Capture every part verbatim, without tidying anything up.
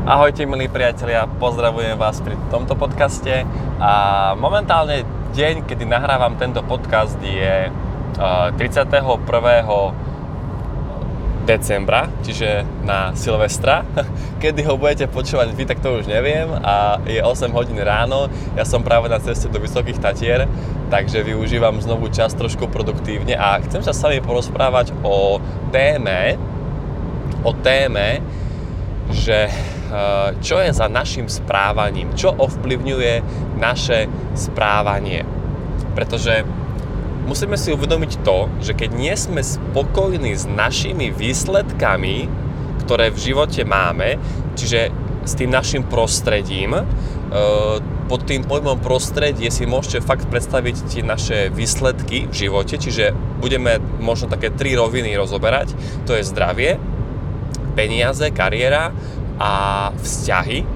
Ahojte milí priatelia, pozdravujem vás pri tomto podcaste a momentálne deň, kedy nahrávam tento podcast je tridsiateho prvého decembra, čiže na Silvestra. Kedy ho budete počúvať vy, tak to už neviem a je osem hodín ráno, ja som práve na ceste do Vysokých Tatier, takže využívam znovu čas trošku produktívne a chcem sa s vami porozprávať o téme, o téme, že čo je za našim správaním, čo ovplyvňuje naše správanie. Pretože musíme si uvedomiť to, že keď nie sme spokojní s našimi výsledkami, ktoré v živote máme, čiže s tým našim prostredím, pod tým pojmom prostredie si môžete fakt predstaviť tie naše výsledky v živote, čiže budeme možno také tri roviny rozoberať, to je zdravie, peniaze, kariéra a vzťahy.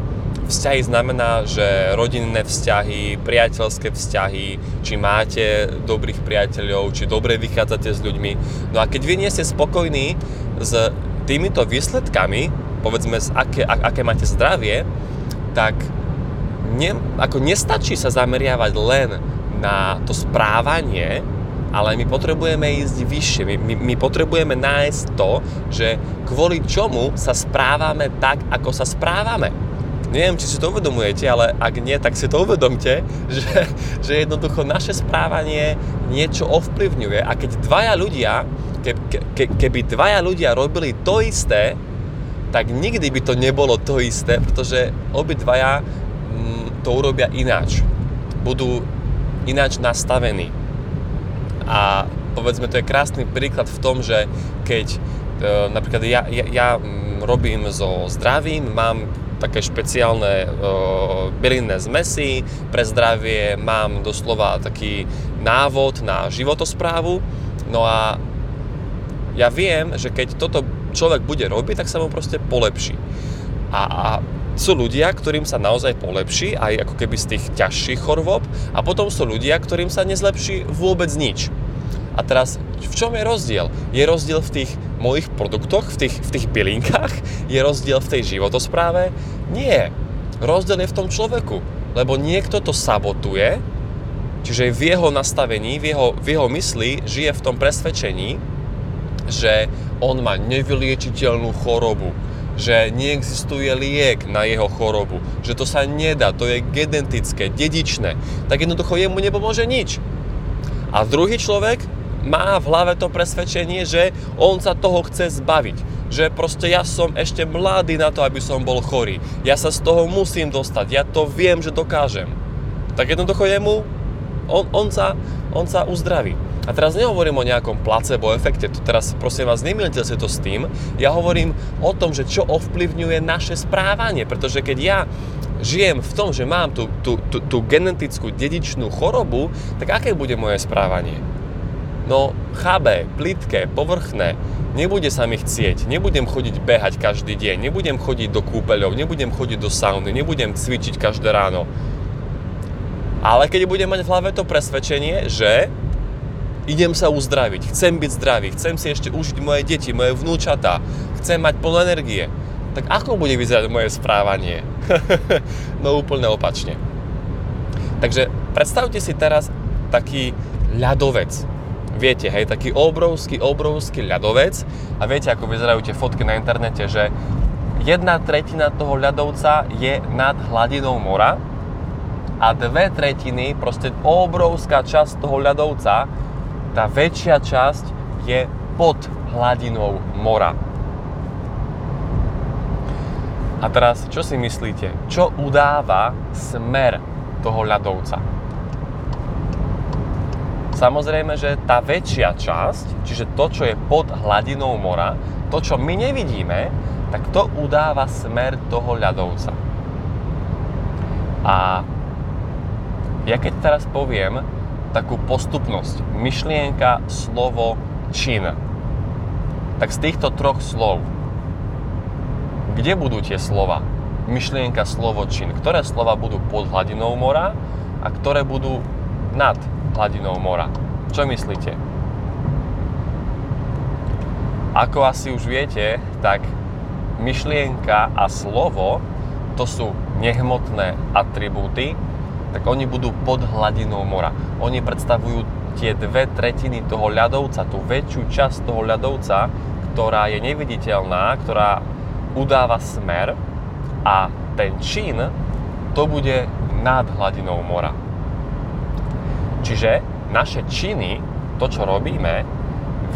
Vzťahy znamená, že rodinné vzťahy, priateľské vzťahy, či máte dobrých priateľov, či dobre vychádzate s ľuďmi. No a keď vy nie ste spokojní s týmito výsledkami, povedzme, aké, aké máte zdravie, tak ne, ako nestačí sa zameriavať len na to správanie, ale my potrebujeme ísť vyššie. My, my, my potrebujeme nájsť to, že kvôli čomu sa správame tak, ako sa správame. Neviem, či si to uvedomujete, ale ak nie, tak si to uvedomte, že, že jednoducho naše správanie niečo ovplyvňuje. A keď dvaja ľudia, ke, ke, keby dvaja ľudia robili to isté, tak nikdy by to nebolo to isté, pretože obidvaja to urobia ináč. Budú ináč nastavení. A povedzme, to je krásny príklad v tom, že keď napríklad ja, ja, ja robím so zdravím, mám také špeciálne e, bylinné zmesi pre zdravie, mám doslova taký návod na životosprávu. No a ja viem, že keď toto človek bude robiť, tak sa mu proste polepší. A, a sú ľudia, ktorým sa naozaj polepší, aj ako keby z tých ťažších chorôb, a potom sú ľudia, ktorým sa nezlepší vôbec nič. A teraz, v čom je rozdiel? Je rozdiel v tých mojich produktoch, v tých, v tých bylinkách? Je rozdiel v tej životospráve? Nie. Rozdiel je v tom človeku. Lebo niekto to sabotuje, čiže v jeho nastavení, v jeho, v jeho mysli žije v tom presvedčení, že on má nevyliečiteľnú chorobu, že neexistuje liek na jeho chorobu, že to sa nedá, to je genetické, dedičné. Tak jednoducho jemu nepomôže nič. A druhý človek má v hlave to presvedčenie, že on sa toho chce zbaviť. Že proste ja som ešte mladý na to, aby som bol chorý. Ja sa z toho musím dostať. Ja to viem, že dokážem. Tak jednoducho jemu, on, on, sa, on sa uzdraví. A teraz nehovorím o nejakom placebo efekte. Teraz prosím vás, nemýlite si to s tým. Ja hovorím o tom, že čo ovplyvňuje naše správanie. Pretože keď ja žijem v tom, že mám tú, tú, tú, tú genetickú dedičnú chorobu, tak aké bude moje správanie? No, chabé, plitké, povrchné, nebude sa mi chcieť, nebudem chodiť behať každý deň, nebudem chodiť do kúpeľov, nebudem chodiť do sauny, nebudem cvičiť každé ráno. Ale keď budem mať v hlave to presvedčenie, že idem sa uzdraviť, chcem byť zdravý, chcem si ešte užiť moje deti, moje vnúčatá, chcem mať plno energie, tak ako bude vyzerať moje správanie? No úplne opačne. Takže predstavte si teraz taký ľadovec. Viete, hej, taký obrovský, obrovský ľadovec a viete, ako vyzerajú tie fotky na internete, že jedna tretina toho ľadovca je nad hladinou mora a dve tretiny, proste obrovská časť toho ľadovca, tá väčšia časť je pod hladinou mora. A teraz, čo si myslíte? Čo udáva smer toho ľadovca? Samozrejme, že tá väčšia časť, čiže to, čo je pod hladinou mora, to, čo my nevidíme, tak to udáva smer toho ľadovca. A ja keď teraz poviem takú postupnosť, myšlienka, slovo, čin, tak z týchto troch slov, kde budú tie slova? Myšlienka, slovo, čin. Ktoré slova budú pod hladinou mora a ktoré budú nad hladinou mora? Čo myslíte? Ako asi už viete, tak myšlienka a slovo to sú nehmotné atribúty, tak oni budú pod hladinou mora. Oni predstavujú tie dve tretiny toho ľadovca, tú väčšiu časť toho ľadovca, ktorá je neviditeľná, ktorá udáva smer, a ten čin, to bude nad hladinou mora. Čiže naše činy, to čo robíme,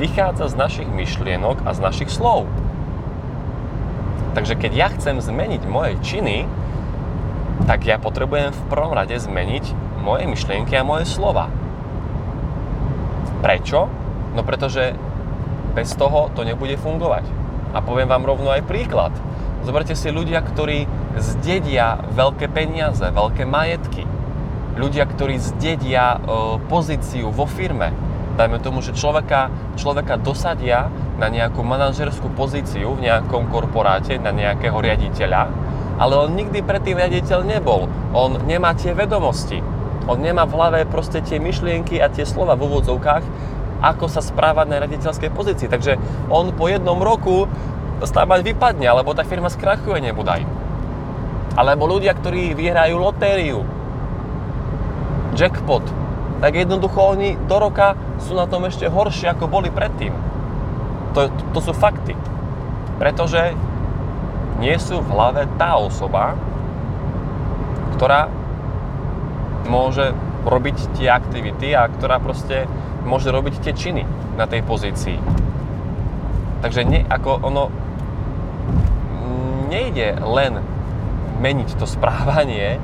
vychádza z našich myšlienok a z našich slov. Takže keď ja chcem zmeniť moje činy, tak ja potrebujem v prvom rade zmeniť moje myšlienky a moje slova. Prečo? No pretože bez toho to nebude fungovať. A poviem vám rovno aj príklad. Zoberte si ľudia, ktorí zdedia veľké peniaze, veľké majetky. Ľudia, ktorí zdedia e, pozíciu vo firme. Dajme tomu, že človeka, človeka dosadia na nejakú manažerskú pozíciu v nejakom korporáte, na nejakého riaditeľa, ale on nikdy predtým riaditeľ nebol. On nemá tie vedomosti. On nemá v hlave proste tie myšlienky a tie slova v úvodzovkách, ako sa správať na riaditeľskej pozícii. Takže on po jednom roku stále vypadne, alebo tá firma skrachuje nebodaj. Alebo ľudia, ktorí vyhrajú lotériu, jackpot, tak jednoducho oni do roka sú na tom ešte horšie, ako boli predtým. To, to sú fakty. Pretože nie sú v hlave tá osoba, ktorá môže robiť tie aktivity a ktorá proste môže robiť tie činy na tej pozícii. Takže nie, ako ono nejde len meniť to správanie e,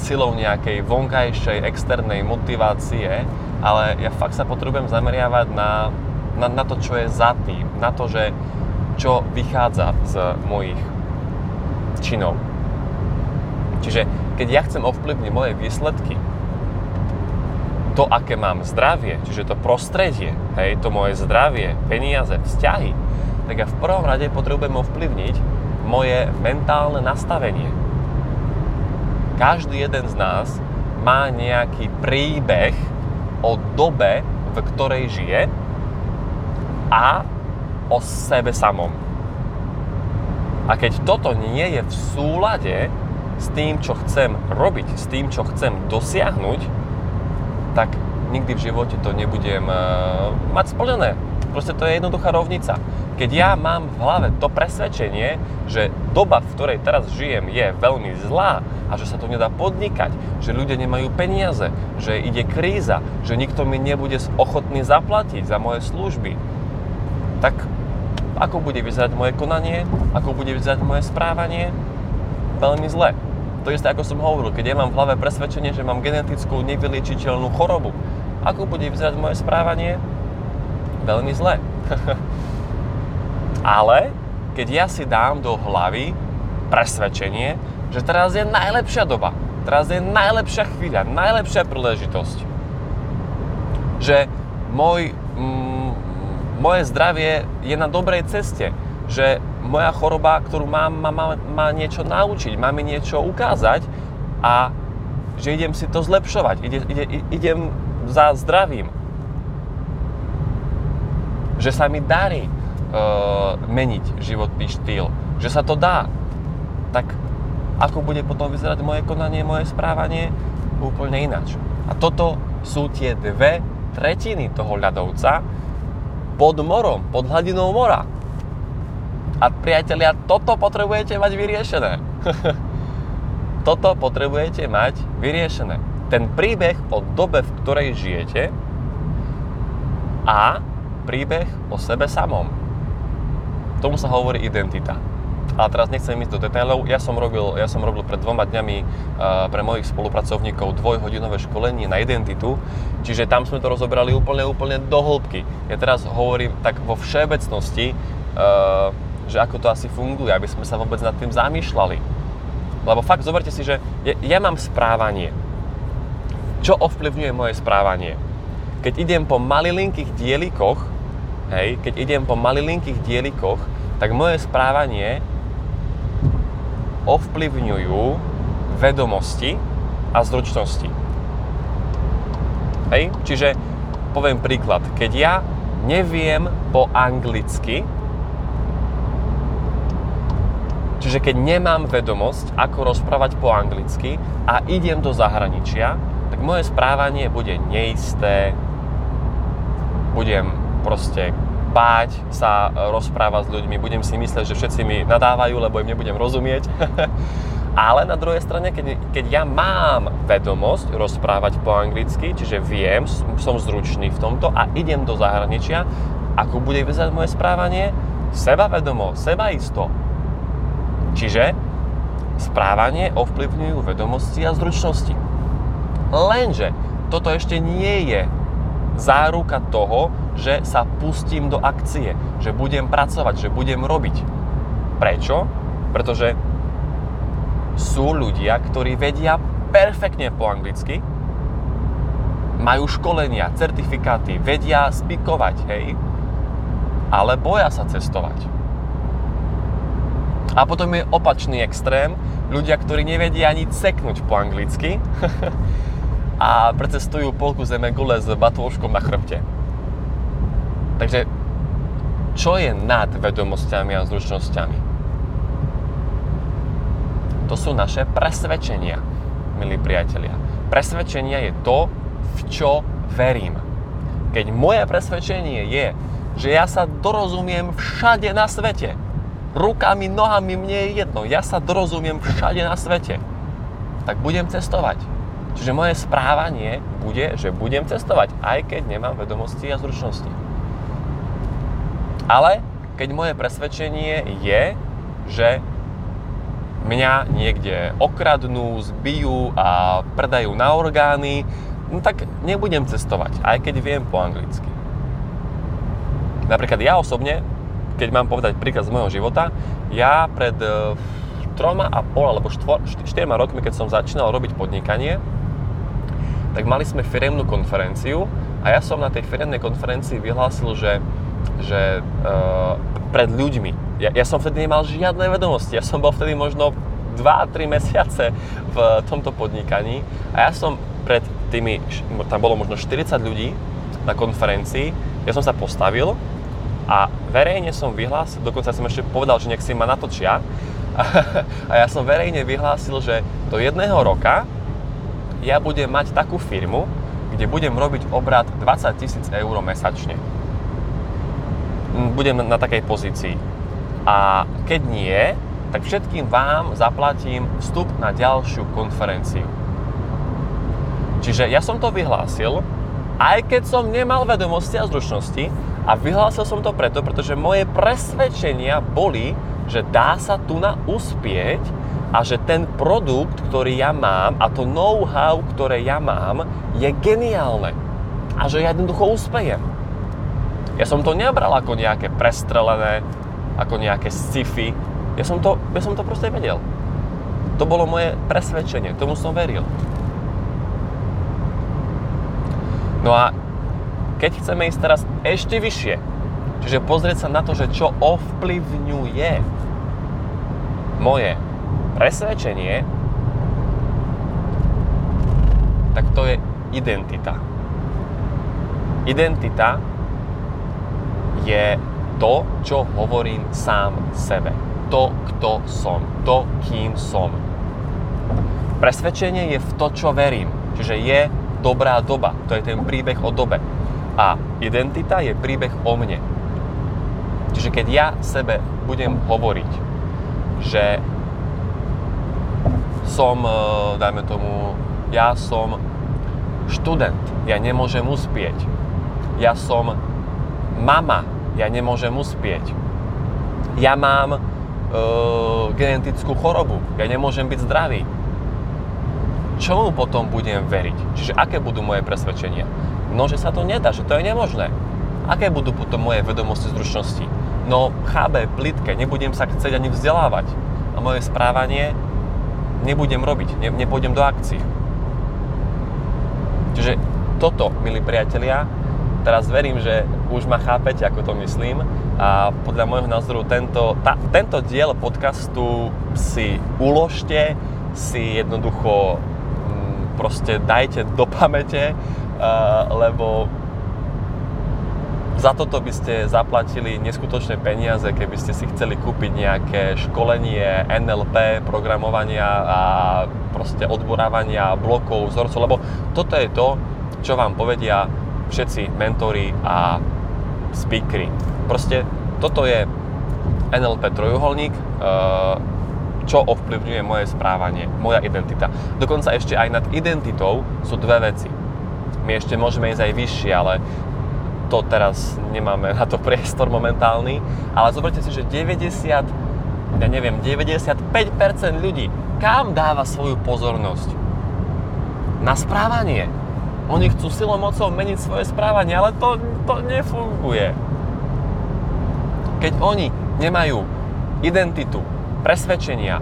silou nejakej vonkajšej externej motivácie, ale ja fakt sa potrebujem zameriavať na, na, na to, čo je za tým, na to, že čo vychádza z mojich činov. Čiže keď ja chcem ovplyvniť moje výsledky, to, aké mám zdravie, čiže to prostredie, hej, to moje zdravie, peniaze, vzťahy, tak ja v prvom rade potrebujem ovplyvniť moje mentálne nastavenie. Každý jeden z nás má nejaký príbeh o dobe, v ktorej žije, a o sebe samom. A keď toto nie je v súlade s tým, čo chcem robiť, s tým, čo chcem dosiahnuť, tak nikdy v živote to nebudem e, mať splnené. Proste to je jednoduchá rovnica. Keď ja mám v hlave to presvedčenie, že doba, v ktorej teraz žijem, je veľmi zlá a že sa to nedá podnikať, že ľudia nemajú peniaze, že ide kríza, že nikto mi nebude ochotný zaplatiť za moje služby, tak ako bude vyzerať moje konanie, ako bude vyzerať moje správanie? Veľmi zle. To isté, ako som hovoril, keď ja mám v hlave presvedčenie, že mám genetickú nevyliečiteľnú chorobu, ako bude vyzerať moje správanie? Veľmi zle. Ale keď ja si dám do hlavy presvedčenie, že teraz je najlepšia doba, teraz je najlepšia chvíľa, najlepšia príležitosť, že môj, mm, moje zdravie je na dobrej ceste, že moja choroba, ktorú mám, má, má, má niečo naučiť, má mi niečo ukázať a že idem si to zlepšovať, ide, ide, idem za zdravím. Že sa mi darí e, meniť životný štýl, že sa to dá. Tak ako bude potom vyzerať moje konanie, moje správanie? Úplne ináč. A toto sú tie dve tretiny toho ľadovca pod morom, pod hladinou mora. A priatelia, toto potrebujete mať vyriešené. Toto potrebujete mať vyriešené. Ten príbeh o dobe, v ktorej žijete, a príbeh o sebe samom. Tomu sa hovorí identita. Ale teraz nechcem ísť do detailov. Ja som robil, ja som robil pred dvoma dňami pre mojich spolupracovníkov dvojhodinové školenie na identitu, čiže tam sme to rozoberali úplne, úplne do hĺbky. Ja teraz hovorím tak vo všeobecnosti, že ako to asi funguje, aby sme sa vôbec nad tým zamýšľali. Lebo fakt, zoberte si, že ja, ja mám správanie. Čo ovplyvňuje moje správanie? Keď idem po malilinkých dielikoch, hej, keď idem po malilinkých dielikoch, tak moje správanie ovplyvňujú vedomosti a zručnosti. Hej, čiže poviem príklad. Keď ja neviem po anglicky, Čiže keď nemám vedomosť, ako rozprávať po anglicky a idem do zahraničia, tak moje správanie bude neisté, budem proste báť sa rozprávať s ľuďmi, budem si mysleť, že všetci mi nadávajú, lebo im nebudem rozumieť. Ale na druhej strane, keď, keď ja mám vedomosť rozprávať po anglicky, čiže viem, som zručný v tomto a idem do zahraničia, ako bude vyzerať moje správanie? Sebavedomo, sebaisto. Čiže správanie ovplyvňujú vedomosti a zručnosti. Lenže toto ešte nie je záruka toho, že sa pustím do akcie, že budem pracovať, že budem robiť. Prečo? Pretože sú ľudia, ktorí vedia perfektne po anglicky, majú školenia, certifikáty, vedia spikovať, hej, ale boja sa cestovať. A potom je opačný extrém, ľudia, ktorí nevedia ani ceknúť po anglicky a precestujú polku zeme gule s batôžkom na chrbte. Takže čo je nad vedomosťami a zručnosťami? To sú naše presvedčenia, milí priatelia. Presvedčenia je to, v čo verím. Keď moje presvedčenie je, že ja sa dorozumiem všade na svete, rukami, nohami, mne je jedno, ja sa dorozumiem všade na svete, tak budem cestovať. Čiže moje správanie bude, že budem cestovať, aj keď nemám vedomosti a zručnosti. Ale keď moje presvedčenie je, že mňa niekde okradnú, zbijú a predajú na orgány, no tak nebudem cestovať, aj keď viem po anglicky. Napríklad ja osobne, keď mám povedať príklad z môjho života, ja pred troma a pol alebo štvor, štyrma rokmi, keď som začínal robiť podnikanie, tak mali sme firemnú konferenciu a ja som na tej firemnej konferencii vyhlásil, že že uh, pred ľuďmi. Ja, ja som vtedy nemal žiadne vedomosti. Ja som bol vtedy možno dva tri mesiace v tomto podnikaní a ja som pred tými, tam bolo možno štyridsať ľudí na konferencii, ja som sa postavil a verejne som vyhlásil, dokonca som ešte povedal, že nech si ma natočia a, a ja som verejne vyhlásil, že do jedného roka ja budem mať takú firmu, kde budem robiť obrat dvadsať tisíc eur mesačne. Budem na takej pozícii. A keď nie, tak všetkým vám zaplatím vstup na ďalšiu konferenciu. Čiže ja som to vyhlásil, aj keď som nemal vedomosti a zručnosti, a vyhlásil som to preto, pretože moje presvedčenia boli, že dá sa tu na uspieť a že ten produkt, ktorý ja mám, a to know-how, ktoré ja mám, je geniálne. A že ja jednoducho uspejem. Ja som to nebral ako nejaké prestrelené, ako nejaké sci-fi. Ja som to, ja som to proste vedel. To bolo moje presvedčenie, tomu som veril. No a keď chceme ísť teraz ešte vyššie, čiže pozrieť sa na to, že čo ovplyvňuje moje presvedčenie, tak to je identita. Identita je to, čo hovorím sám sebe. To, kto som. To, kým som. Presvedčenie je v to, čo verím. Čiže je dobrá doba. To je ten príbeh o dobe. A identita je príbeh o mne. Čiže keď ja sebe budem hovoriť, že som, dajme tomu, ja som študent, ja nemôžem uspieť. Ja som mama, ja nemôžem uspieť. Ja mám e, genetickú chorobu. Ja nemôžem byť zdravý. Čomu potom budem veriť? Čiže aké budú moje presvedčenia? No, že sa to nedá, že to je nemožné. Aké budú potom moje vedomosti, zručnosti? No, chábe, plitké, nebudem sa chcieť ani vzdelávať. A moje správanie nebudem robiť, ne, nepôjdem do akcií. Čiže toto, milí priatelia, teraz verím, že už ma chápete, ako to myslím, a podľa môjho názoru tento, tá, tento diel podcastu si uložte, si jednoducho m, proste dajte do pamäte, uh, lebo Za toto by ste zaplatili neskutočné peniaze, keby ste si chceli kúpiť nejaké školenie en el pé, programovania a proste odborávania blokov, vzorcov, lebo toto je to, čo vám povedia všetci mentori a speakery. Proste toto je en el pé trojuholník, čo ovplyvňuje moje správanie, moja identita. Dokonca ešte aj nad identitou sú dve veci. My ešte môžeme ísť aj vyššie, ale to teraz nemáme na to priestor momentálny, ale zoberte si, že deväťdesiat, ja neviem, deväťdesiatpäť percent ľudí kam dáva svoju pozornosť? Na správanie. Oni chcú silou mocou meniť svoje správanie, ale to, to nefunguje. Keď oni nemajú identitu, presvedčenia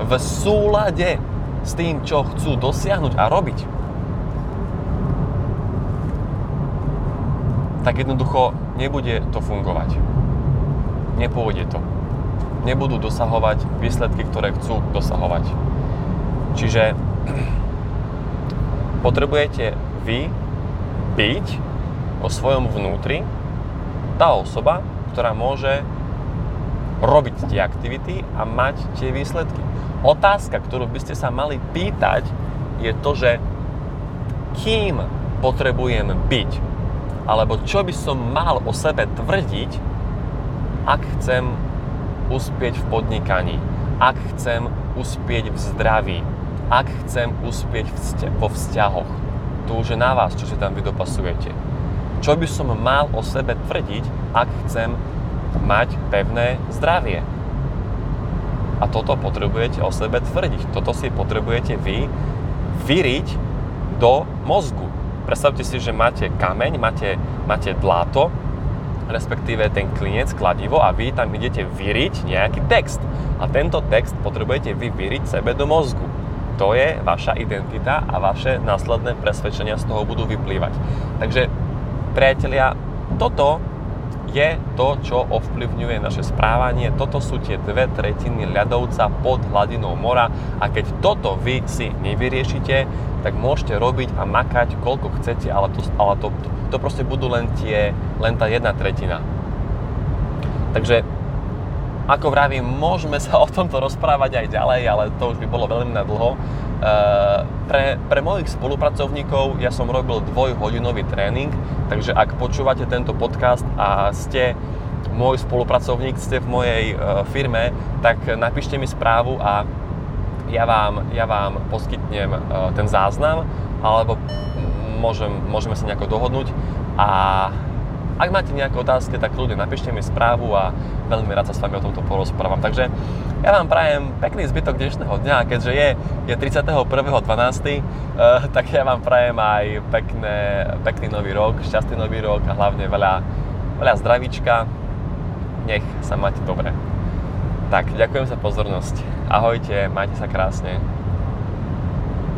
v súlade s tým, čo chcú dosiahnuť a robiť, tak jednoducho nebude to fungovať. Nepôjde to. Nebudú dosahovať výsledky, ktoré chcú dosahovať. Čiže potrebujete vy byť o svojom vnútri tá osoba, ktorá môže robiť tie aktivity a mať tie výsledky. Otázka, ktorú by ste sa mali pýtať, je to, že kým potrebujem byť? Alebo čo by som mal o sebe tvrdiť, ak chcem uspieť v podnikaní, ak chcem uspieť v zdraví, ak chcem uspieť vo vzťahoch. To už je na vás, čo si tam vy dopasujete. Čo by som mal o sebe tvrdiť, ak chcem mať pevné zdravie. A toto potrebujete o sebe tvrdiť. Toto si potrebujete vy vyriť do mozgu. Predstavte si, že máte kameň, máte, máte dláto, respektíve ten klinec, kladivo, a vy tam idete vyriť nejaký text. A tento text potrebujete vy vyriť sebe do mozgu. To je vaša identita a vaše následné presvedčenia z toho budú vyplývať. Takže, priatelia, toto je to, čo ovplyvňuje naše správanie. Toto sú tie dve tretiny ľadovca pod hladinou mora, a keď toto vy si nevyriešite, tak môžete robiť a makať, koľko chcete, ale to, ale to, to, to proste budú len, tie, len tá jedna tretina. Takže, ako vravím, môžeme sa o tomto rozprávať aj ďalej, ale to už by bolo veľmi nadlho. E, pre, pre mojich spolupracovníkov ja som robil dvojhodinový tréning, takže ak počúvate tento podcast a ste môj spolupracovník, ste v mojej e, firme, tak napíšte mi správu a Ja vám, ja vám poskytnem ten záznam, alebo môžem, môžeme sa nejako dohodnúť, a ak máte nejaké otázky, tak ľudia, napíšte mi správu a veľmi rád sa s vami o tomto porozprávam. Takže ja vám prajem pekný zbytok dnešného dňa, keďže je, je tridsiateho prvého dvanásteho tak ja vám prajem aj pekné, pekný nový rok, šťastný nový rok a hlavne veľa, veľa zdravíčka. Nech sa máte dobre. Tak, ďakujem za pozornosť. Ahojte, majte sa krásne.